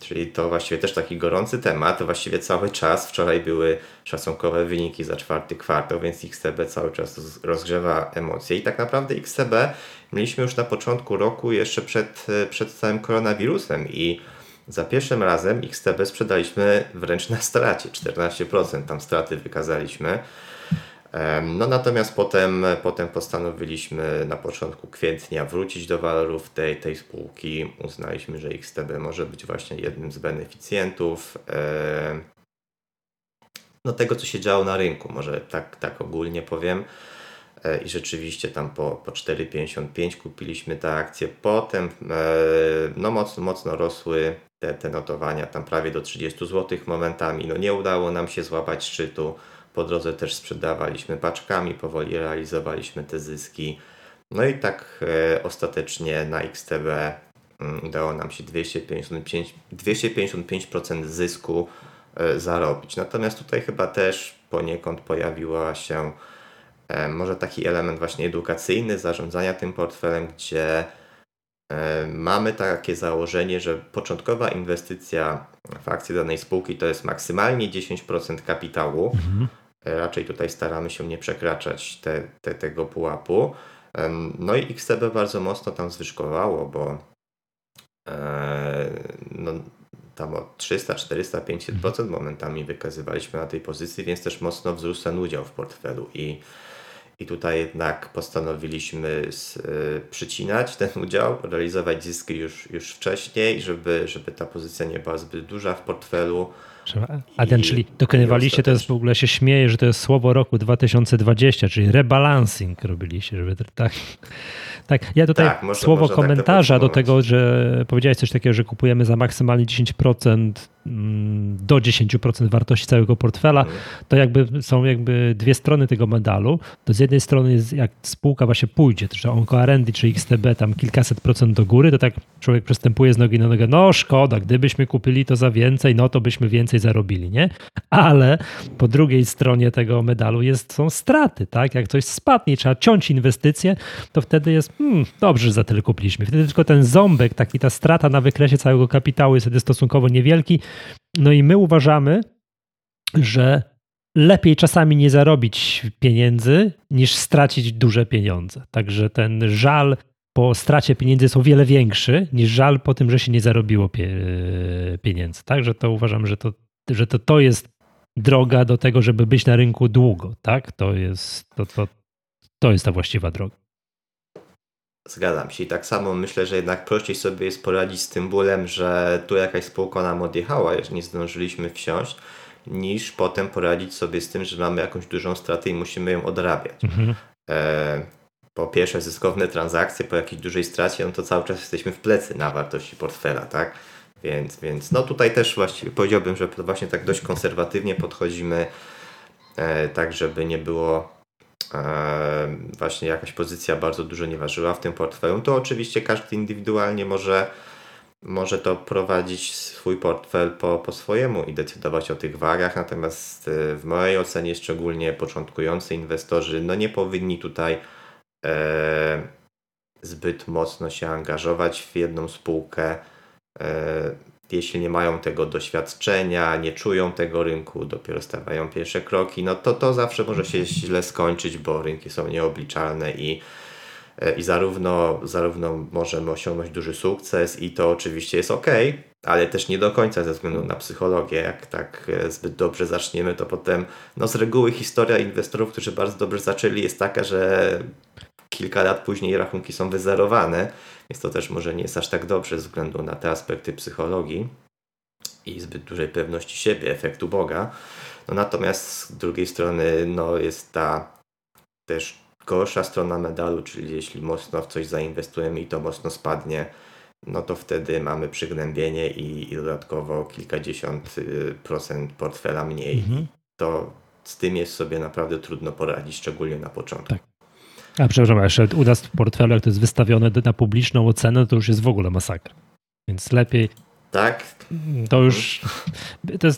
czyli to właściwie też taki gorący temat, to właściwie cały czas, wczoraj były szacunkowe wyniki za czwarty kwartał, więc XTB cały czas rozgrzewa emocje i tak naprawdę XTB mieliśmy już na początku roku jeszcze przed całym koronawirusem i za pierwszym razem XTB sprzedaliśmy wręcz na stracie, 14% tam straty wykazaliśmy. No natomiast potem postanowiliśmy na początku kwietnia wrócić do walorów tej spółki. Uznaliśmy, że XTB może być właśnie jednym z beneficjentów tego, co się działo na rynku, może tak ogólnie powiem. i rzeczywiście tam po 4,55 kupiliśmy te akcje. Potem no mocno rosły te notowania, tam prawie do 30 zł momentami. No nie udało nam się złapać szczytu. Po drodze też sprzedawaliśmy paczkami, powoli realizowaliśmy te zyski. No i tak ostatecznie na XTB udało nam się 255% zysku zarobić. Natomiast tutaj chyba też poniekąd pojawiła się może taki element właśnie edukacyjny zarządzania tym portfelem, gdzie mamy takie założenie, że początkowa inwestycja w akcje danej spółki to jest maksymalnie 10% kapitału. Raczej tutaj staramy się nie przekraczać tego pułapu. No i XTB bardzo mocno tam zwyżkowało, bo no, tam o 300, 400, 500% momentami wykazywaliśmy na tej pozycji, więc też mocno wzrósł ten udział w portfelu i tutaj jednak postanowiliśmy przycinać ten udział, realizować zyski już wcześniej, żeby ta pozycja nie była zbyt duża w portfelu. Adrian, czyli dokonywaliście, to jest w ogóle, się śmieję, że to jest słowo roku 2020, czyli rebalancing robiliście, żeby tak. Ja tutaj tak, słowo może komentarza tak do tego, że powiedziałeś coś takiego, że kupujemy za maksymalnie 10% do 10% wartości całego portfela, to jakby są dwie strony tego medalu. To z jednej strony jest, jak spółka właśnie pójdzie, czy Onco Arendi, czy XTB tam kilkaset procent do góry, to tak człowiek przystępuje z nogi na nogę, no szkoda, gdybyśmy kupili to za więcej, no to byśmy więcej zarobili, nie? Ale po drugiej stronie tego medalu są straty, tak? Jak coś spadnie, trzeba ciąć inwestycje, to wtedy jest dobrze, że za tyle kupiliśmy. Wtedy tylko ten ząbek, ta strata na wykresie całego kapitału jest wtedy stosunkowo niewielki. No i my uważamy, że lepiej czasami nie zarobić pieniędzy, niż stracić duże pieniądze. Także ten żal po stracie pieniędzy jest o wiele większy niż żal po tym, że się nie zarobiło pieniędzy. Także to uważam, że to jest droga do tego, żeby być na rynku długo. Tak? To jest ta właściwa droga. Zgadzam się i tak samo myślę, że jednak prościej sobie jest poradzić z tym bólem, że tu jakaś spółka nam odjechała, jeszcze nie zdążyliśmy wsiąść, niż potem poradzić sobie z tym, że mamy jakąś dużą stratę i musimy ją odrabiać. Po pierwsze zyskowne transakcje, po jakiejś dużej stracie, no to cały czas jesteśmy w plecy na wartości portfela, tak? Więc no tutaj też właściwie powiedziałbym, że właśnie tak dość konserwatywnie podchodzimy, tak żeby nie było właśnie jakaś pozycja bardzo dużo nie ważyła w tym portfelu. To oczywiście każdy indywidualnie może to prowadzić swój portfel po swojemu i decydować o tych wagach, natomiast w mojej ocenie szczególnie początkujący inwestorzy no nie powinni tutaj zbyt mocno się angażować w jedną spółkę, jeśli nie mają tego doświadczenia, nie czują tego rynku, dopiero stawiają pierwsze kroki, no to zawsze może się źle skończyć, bo rynki są nieobliczalne i zarówno możemy osiągnąć duży sukces i to oczywiście jest okej, ale też nie do końca ze względu na psychologię. Jak tak zbyt dobrze zaczniemy, to potem no z reguły historia inwestorów, którzy bardzo dobrze zaczęli, jest taka, że kilka lat później rachunki są wyzerowane, więc to też może nie jest aż tak dobrze ze względu na te aspekty psychologii i zbyt dużej pewności siebie, efektu Boga. No natomiast z drugiej strony no jest ta też gorsza strona medalu, czyli jeśli mocno w coś zainwestujemy i to mocno spadnie, no to wtedy mamy przygnębienie i dodatkowo kilkadziesiąt procent portfela mniej. To z tym jest sobie naprawdę trudno poradzić, szczególnie na początku. Tak. A przepraszam, jeszcze u nas w portfelu, jak to jest wystawione na publiczną ocenę, to już jest w ogóle masakra. Więc lepiej. Tak? To już.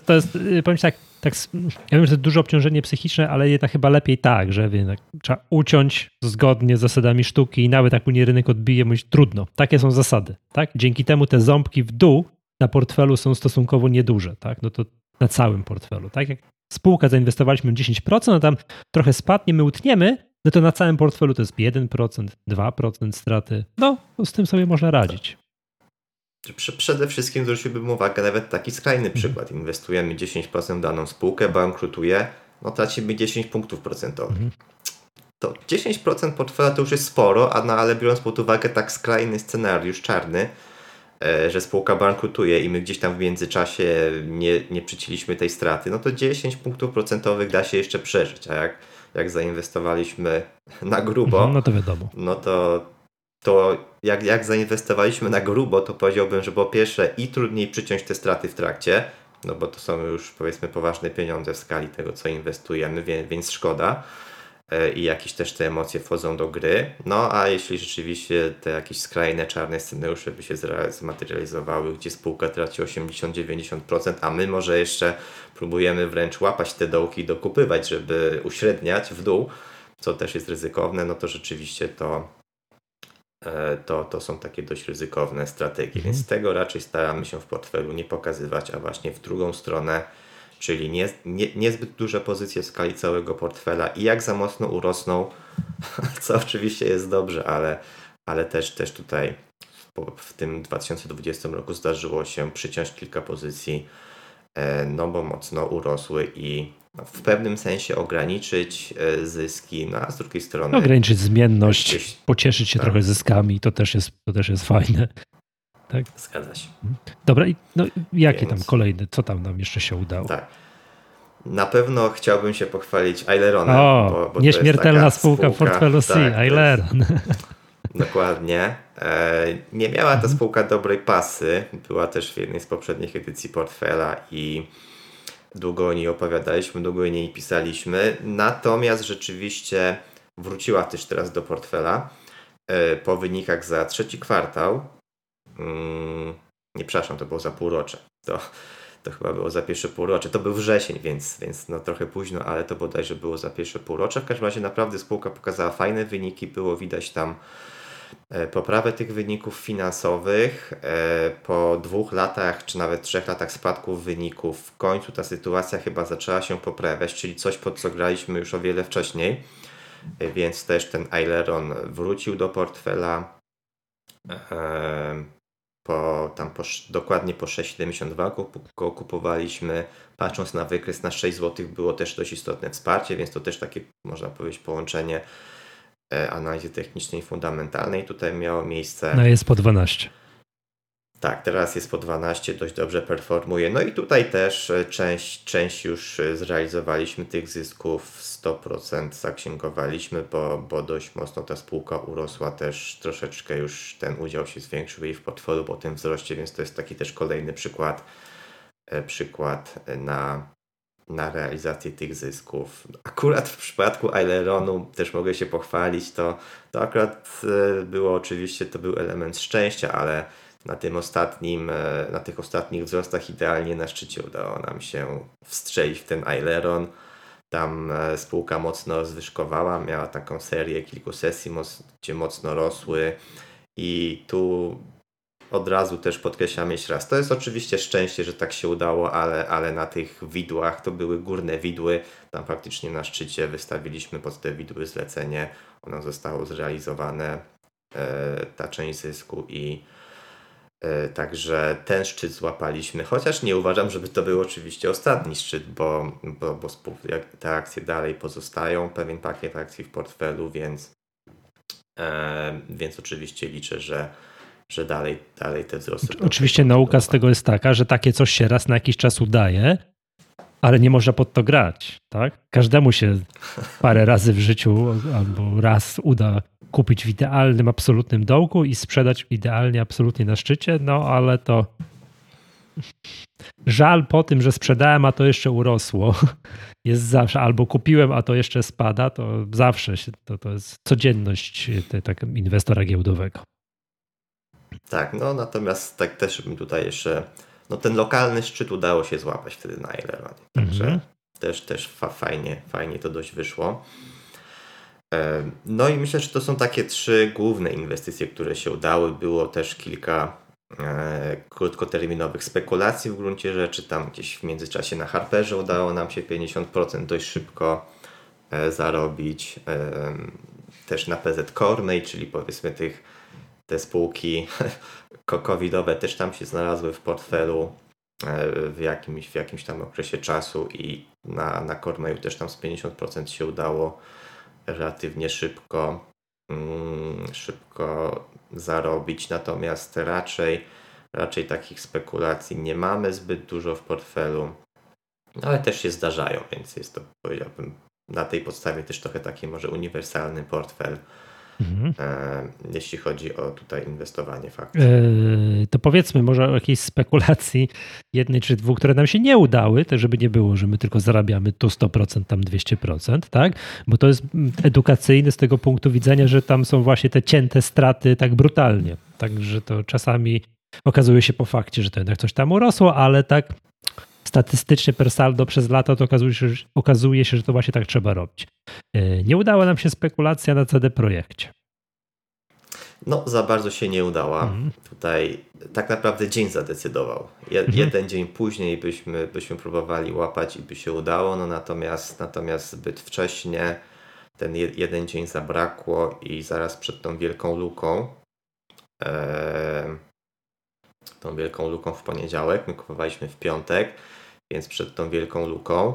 To jest powiem tak. Ja wiem, że to dużo obciążenie psychiczne, ale jednak chyba lepiej tak, że jednak trzeba uciąć zgodnie z zasadami sztuki i nawet jak mnie rynek odbije, mówić trudno. Takie są zasady. Tak? Dzięki temu te ząbki w dół na portfelu są stosunkowo nieduże. Tak? No to na całym portfelu. Tak? Jak spółka zainwestowaliśmy 10%, a tam trochę spadnie, my utniemy. No to na całym portfelu to jest 1%, 2% straty. No, z tym sobie można radzić. Przede wszystkim zwróciłbym uwagę nawet taki skrajny przykład. Inwestujemy 10% w daną spółkę, bankrutuje, no tracimy 10 punktów procentowych. To 10% portfela to już jest sporo, ale biorąc pod uwagę tak skrajny scenariusz czarny, że spółka bankrutuje i my gdzieś tam w międzyczasie nie przyciliśmy tej straty, no to 10 punktów procentowych da się jeszcze przeżyć, a jak jak zainwestowaliśmy na grubo, no to wiadomo. No to jak zainwestowaliśmy na grubo, to powiedziałbym, że po pierwsze i trudniej przyciąć te straty w trakcie, no bo to są już powiedzmy poważne pieniądze w skali tego, co inwestujemy, więc szkoda. I jakieś też te emocje wchodzą do gry. No a jeśli rzeczywiście te jakieś skrajne czarne scenariusze by się zmaterializowały, gdzie spółka traci 80-90%, a my może jeszcze próbujemy wręcz łapać te dołki i dokupywać, żeby uśredniać w dół, co też jest ryzykowne, no to rzeczywiście to są takie dość ryzykowne strategie. Więc tego raczej staramy się w portfelu nie pokazywać, a właśnie w drugą stronę, czyli niezbyt duże pozycje w skali całego portfela i jak za mocno urosną, co oczywiście jest dobrze, ale też tutaj w tym 2020 roku zdarzyło się przyciąć kilka pozycji, no bo mocno urosły i w pewnym sensie ograniczyć zyski, no a z drugiej strony... Ograniczyć zmienność, gdzieś, pocieszyć się trochę zyskami, to też jest fajne. Tak? Zgadza się. Dobra, i no, jakie tam kolejne, co tam nam jeszcze się udało? Tak. Na pewno chciałbym się pochwalić Aileronem. O, bo nieśmiertelna spółka w portfelu C, tak, Aileron. Dokładnie. Nie miała ta spółka dobrej pasy. Była też w jednej z poprzednich edycji portfela i długo o niej opowiadaliśmy, długo o niej pisaliśmy. Natomiast rzeczywiście wróciła też teraz do portfela po wynikach za trzeci kwartał. Nie, przepraszam, to było za półrocze. To chyba było za pierwsze półrocze. To był wrzesień, więc no trochę późno, ale to bodajże było za pierwsze półrocze. W każdym razie naprawdę spółka pokazała fajne wyniki. Było widać tam poprawę tych wyników finansowych. Po 2 latach, czy nawet 3 latach spadków wyników w końcu ta sytuacja chyba zaczęła się poprawiać, czyli coś, pod co graliśmy już o wiele wcześniej. Więc też ten Aileron wrócił do portfela. Dokładnie po 6,72 go kupowaliśmy, patrząc na wykres na 6 zł było też dość istotne wsparcie, więc to też takie, można powiedzieć, połączenie analizy technicznej i fundamentalnej tutaj miało miejsce. No jest po 12. Tak, teraz jest po 12, dość dobrze performuje. No i tutaj też część już zrealizowaliśmy tych zysków, 100% zaksięgowaliśmy, bo dość mocno ta spółka urosła też, troszeczkę już ten udział się zwiększył i w portfelu po tym wzroście, więc to jest taki też kolejny przykład na realizację tych zysków. Akurat w przypadku Aileronu też mogę się pochwalić, to akurat było oczywiście, to był element szczęścia, ale na tych ostatnich wzrostach idealnie na szczycie udało nam się wstrzelić w ten Aileron. Tam spółka mocno zwyżkowała, miała taką serię kilku sesji, gdzie mocno rosły i tu od razu też podkreślam jeszcze raz, to jest oczywiście szczęście, że tak się udało, ale na tych widłach, to były górne widły, tam faktycznie na szczycie wystawiliśmy pod te widły zlecenie, ono zostało zrealizowane, ta część zysku i także ten szczyt złapaliśmy, chociaż nie uważam, żeby to był oczywiście ostatni szczyt, bo te akcje dalej pozostają, pewien pakiet akcji w portfelu, więc oczywiście liczę, że dalej te wzrosty. Oczywiście nauka z tego jest taka, że takie coś się raz na jakiś czas udaje, ale nie można pod to grać, tak? Każdemu się parę razy w życiu albo raz uda kupić w idealnym, absolutnym dołku i sprzedać idealnie, absolutnie na szczycie, no ale to żal po tym, że sprzedałem, a to jeszcze urosło. Jest zawsze, albo kupiłem, a to jeszcze spada, to zawsze się, to jest codzienność tak, inwestora giełdowego. Tak, no natomiast tak też bym tutaj jeszcze, no ten lokalny szczyt udało się złapać wtedy na Aileronie. Także też fajnie to dość wyszło. No i myślę, że to są takie 3 główne inwestycje, które się udały. Było też kilka krótkoterminowych spekulacji w gruncie rzeczy. Tam gdzieś w międzyczasie na Harperze udało nam się 50% dość szybko zarobić. Też na PZ Cornea, czyli powiedzmy te spółki covidowe też tam się znalazły w portfelu w jakimś tam okresie czasu i na Cormayu też tam z 50% się udało relatywnie szybko zarobić, natomiast raczej takich spekulacji nie mamy zbyt dużo w portfelu, ale też się zdarzają, więc jest to, powiedziałbym, na tej podstawie też trochę taki może uniwersalny portfel, jeśli chodzi o tutaj inwestowanie faktycznie. To powiedzmy może o jakiejś spekulacji jednej czy dwóch, które nam się nie udały, tak żeby nie było, że my tylko zarabiamy tu 100%, tam 200%, tak? Bo to jest edukacyjne z tego punktu widzenia, że tam są właśnie te cięte straty tak brutalnie. Także to czasami okazuje się po fakcie, że to jednak coś tam urosło, ale tak statystycznie per saldo przez lata to okazuje się, że to właśnie tak trzeba robić. Nie udała nam się spekulacja na CD Projekcie. No, za bardzo się nie udała. Tutaj tak naprawdę dzień zadecydował. Jeden dzień później byśmy próbowali łapać i by się udało, no natomiast zbyt wcześnie ten jeden dzień zabrakło i zaraz przed tą wielką luką w poniedziałek, my kupowaliśmy w piątek, więc przed tą wielką luką,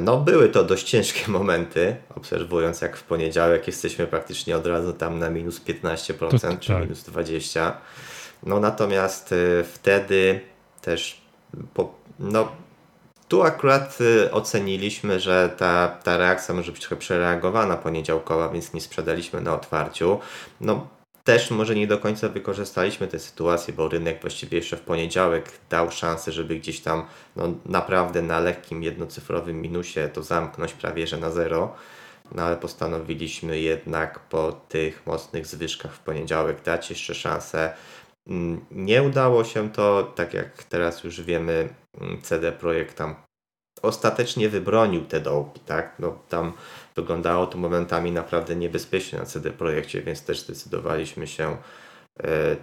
no były to dość ciężkie momenty, obserwując jak w poniedziałek jesteśmy praktycznie od razu tam na minus 15% czy minus 20%. No natomiast wtedy też, tu akurat oceniliśmy, że ta reakcja może być trochę przereagowana poniedziałkowa, więc nie sprzedaliśmy na otwarciu. No też może nie do końca wykorzystaliśmy tę sytuację, bo rynek właściwie jeszcze w poniedziałek dał szansę, żeby gdzieś tam naprawdę na lekkim jednocyfrowym minusie to zamknąć prawie że na zero, no ale postanowiliśmy jednak po tych mocnych zwyżkach w poniedziałek dać jeszcze szansę. Nie udało się to, tak jak teraz już wiemy, CD Projekt tam ostatecznie wybronił te dołki, tak? No tam wyglądało to momentami naprawdę niebezpiecznie na CD Projekcie, więc też zdecydowaliśmy się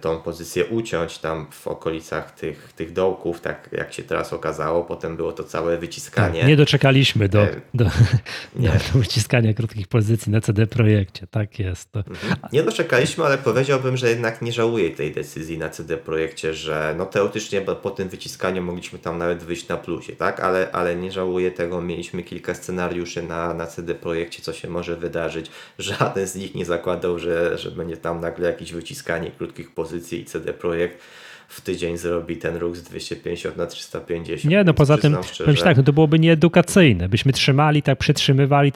tą pozycję uciąć tam w okolicach tych dołków, tak jak się teraz okazało. Potem było to całe wyciskanie. Tak, nie doczekaliśmy do wyciskania krótkich pozycji na CD Projekcie. Tak jest. To. Nie doczekaliśmy, ale powiedziałbym, że jednak nie żałuję tej decyzji na CD Projekcie, że no teoretycznie po tym wyciskaniu mogliśmy tam nawet wyjść na plusie, tak? Ale nie żałuję tego. Mieliśmy kilka scenariuszy na CD Projekcie, co się może wydarzyć. Żaden z nich nie zakładał, że będzie tam nagle jakieś wyciskanie krótkich pozycji i CD Projekt w tydzień zrobi ten ruch z 250 na 350. Nie, no poza tym powiem tak, no to byłoby nieedukacyjne. Byśmy przytrzymywali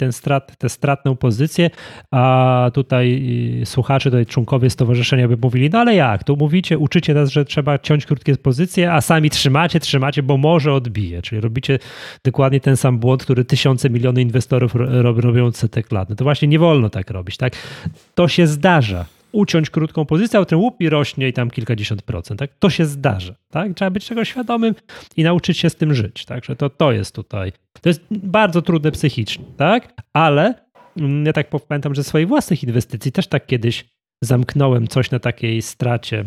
tę stratną pozycję, a tutaj słuchacze, tutaj członkowie stowarzyszenia by mówili, no ale jak, to mówicie, uczycie nas, że trzeba ciąć krótkie pozycje, a sami trzymacie, bo może odbije. Czyli robicie dokładnie ten sam błąd, który tysiące, miliony inwestorów robią od setek lat. No to właśnie nie wolno tak robić, tak? To się zdarza. Uciąć krótką pozycję, a potem łupi rośnie i tam kilkadziesiąt procent. Tak? To się zdarza. Tak? Trzeba być tego świadomym i nauczyć się z tym żyć. Także to jest tutaj. To jest bardzo trudne psychicznie, tak? Ale ja tak pamiętam, że swoich własnych inwestycji też tak kiedyś zamknąłem coś na takiej stracie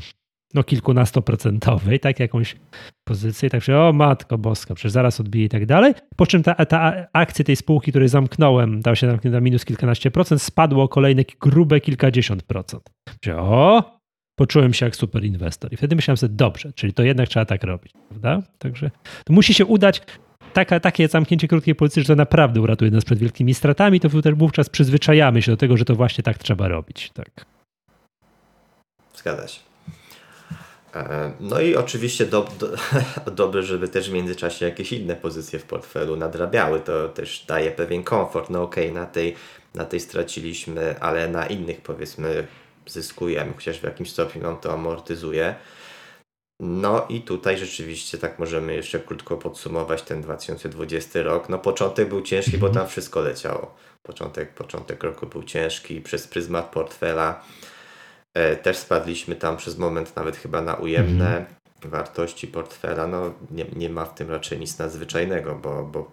kilkunastoprocentowej, tak, jakąś pozycję, tak się, o matko boska, przecież zaraz odbije i tak dalej, po czym ta akcja tej spółki, której zamknąłem, dała się zamknąć na minus kilkanaście procent, spadło o kolejne grube kilkadziesiąt procent. Poczułem się jak super inwestor i wtedy myślałem sobie, dobrze, czyli to jednak trzeba tak robić, prawda? Także to musi się udać takie zamknięcie krótkiej pozycji, że to naprawdę uratuje nas przed wielkimi stratami, to wówczas przyzwyczajamy się do tego, że to właśnie tak trzeba robić. Tak. Zgadza się. No i oczywiście dobrze, żeby też w międzyczasie jakieś inne pozycje w portfelu nadrabiały, to też daje pewien komfort, no okej, na tej straciliśmy, ale na innych powiedzmy zyskujemy, chociaż w jakimś stopniu nam to amortyzuje. No i tutaj rzeczywiście tak możemy jeszcze krótko podsumować ten 2020 rok. No początek był ciężki, bo tam wszystko leciało. Początek roku był ciężki przez pryzmat portfela. Też spadliśmy tam przez moment nawet chyba na ujemne wartości portfela. No nie ma w tym raczej nic nadzwyczajnego,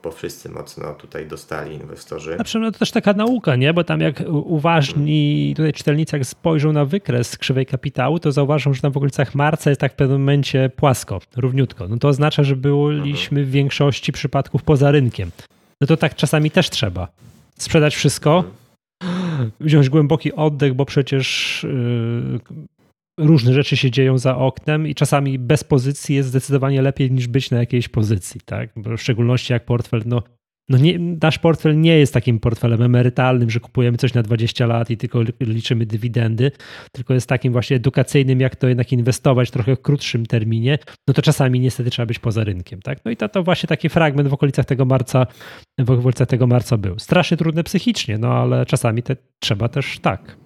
bo wszyscy mocno tutaj dostali inwestorzy. Na przykład to też taka nauka, nie? Bo tam jak uważni tutaj czytelnicy jak spojrzą na wykres krzywej kapitału, to zauważą, że tam w okolicach marca jest tak w pewnym momencie płasko, równiutko. No to oznacza, że byliśmy w większości przypadków poza rynkiem. No to tak czasami też trzeba. Sprzedać wszystko, wziąć głęboki oddech, bo przecież różne rzeczy się dzieją za oknem i czasami bez pozycji jest zdecydowanie lepiej niż być na jakiejś pozycji, tak? Bo w szczególności jak portfel no nie, nasz portfel nie jest takim portfelem emerytalnym, że kupujemy coś na 20 lat i tylko liczymy dywidendy, tylko jest takim właśnie edukacyjnym, jak to jednak inwestować w trochę krótszym terminie, no to czasami niestety trzeba być poza rynkiem, tak? No i to właśnie taki fragment w okolicach tego marca był. Strasznie trudne psychicznie, no ale czasami trzeba też tak.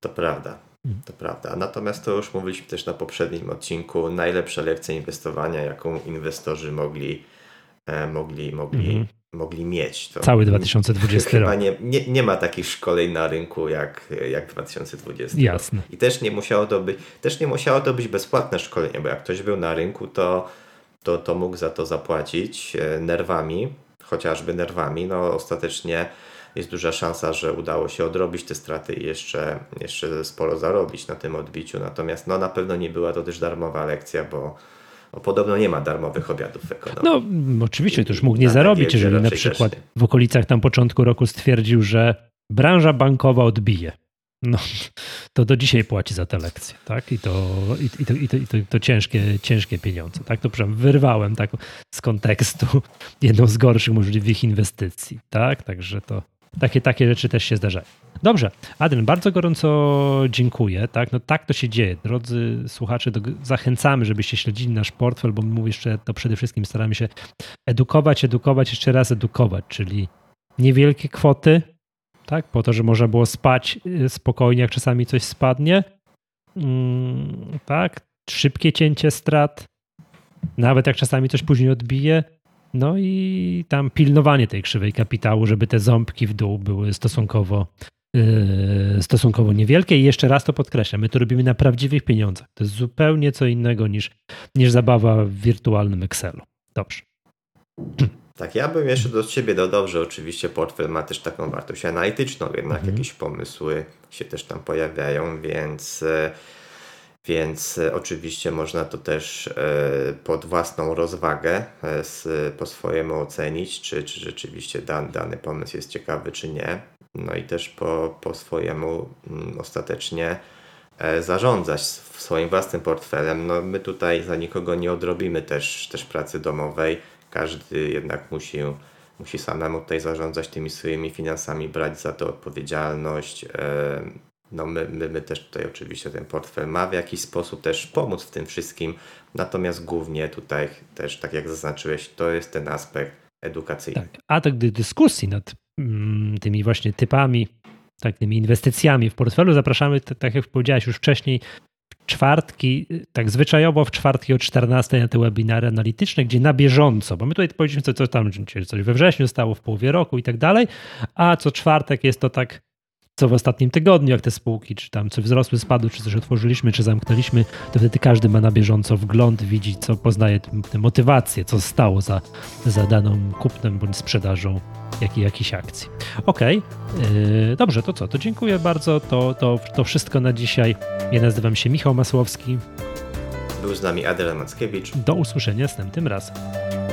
To prawda. To prawda. Natomiast to już mówiliśmy też na poprzednim odcinku, najlepsza lekcja inwestowania, jaką inwestorzy mogli mieć. To cały 2020 chyba rok. Nie ma takich szkoleń na rynku jak 2020. Jasne. I też nie musiało to być bezpłatne szkolenie, bo jak ktoś był na rynku, to mógł za to zapłacić chociażby nerwami. No ostatecznie jest duża szansa, że udało się odrobić te straty i jeszcze sporo zarobić na tym odbiciu. Natomiast no, na pewno nie była to też darmowa lekcja, bo podobno nie ma darmowych obiadów w ekonomii. No oczywiście, to już mógł nie zarobić, jeżeli na przykład w okolicach tam początku roku stwierdził, że branża bankowa odbije. No, to do dzisiaj płaci za te lekcje, tak? I to ciężkie pieniądze, tak? To przepraszam, wyrwałem tak z kontekstu jedną z gorszych możliwych inwestycji, tak? Także to takie rzeczy też się zdarzają. Dobrze, Adrian, bardzo gorąco dziękuję. Tak, no tak to się dzieje. Drodzy słuchacze, zachęcamy, żebyście śledzili nasz portfel, bo my jeszcze to przede wszystkim staramy się edukować, jeszcze raz edukować, czyli niewielkie kwoty, tak, po to, że można było spać spokojnie, jak czasami coś spadnie. Tak, szybkie cięcie strat, nawet jak czasami coś później odbije. No i tam pilnowanie tej krzywej kapitału, żeby te ząbki w dół były stosunkowo niewielkie. I jeszcze raz to podkreślam, my to robimy na prawdziwych pieniądzach. To jest zupełnie co innego niż zabawa w wirtualnym Excelu. Dobrze. Tak, ja bym jeszcze do ciebie dodał, że oczywiście portfel ma też taką wartość analityczną, jednak jakieś pomysły się też tam pojawiają, więc oczywiście można to też pod własną rozwagę po swojemu ocenić, czy rzeczywiście dany pomysł jest ciekawy, czy nie. No i też po swojemu ostatecznie zarządzać swoim własnym portfelem. No, my tutaj za nikogo nie odrobimy też pracy domowej. Każdy jednak musi samemu tutaj zarządzać tymi swoimi finansami, brać za to odpowiedzialność. No my też tutaj oczywiście ten portfel ma w jakiś sposób też pomóc w tym wszystkim, natomiast głównie tutaj też, tak jak zaznaczyłeś, to jest ten aspekt edukacyjny. Tak. A tak do dyskusji nad tymi właśnie typami, tak, tymi inwestycjami w portfelu zapraszamy, tak jak powiedziałeś już wcześniej, czwartki, tak zwyczajowo w czwartki o 14 na te webinary analityczne, gdzie na bieżąco, bo my tutaj powiedzieliśmy co tam, coś we wrześniu stało, w połowie roku i tak dalej, a co czwartek jest to tak, co w ostatnim tygodniu, jak te spółki, czy tam co wzrosły, spadły, czy coś otworzyliśmy, czy zamknęliśmy, to wtedy każdy ma na bieżąco wgląd, widzi, co poznaje te motywacje, co stało za daną kupnem bądź sprzedażą jakiejś akcji. Okej, dobrze, to co? To dziękuję bardzo, to wszystko na dzisiaj. Ja nazywam się Michał Masłowski. Był z nami Adrian Mackiewicz. Do usłyszenia następnym razem.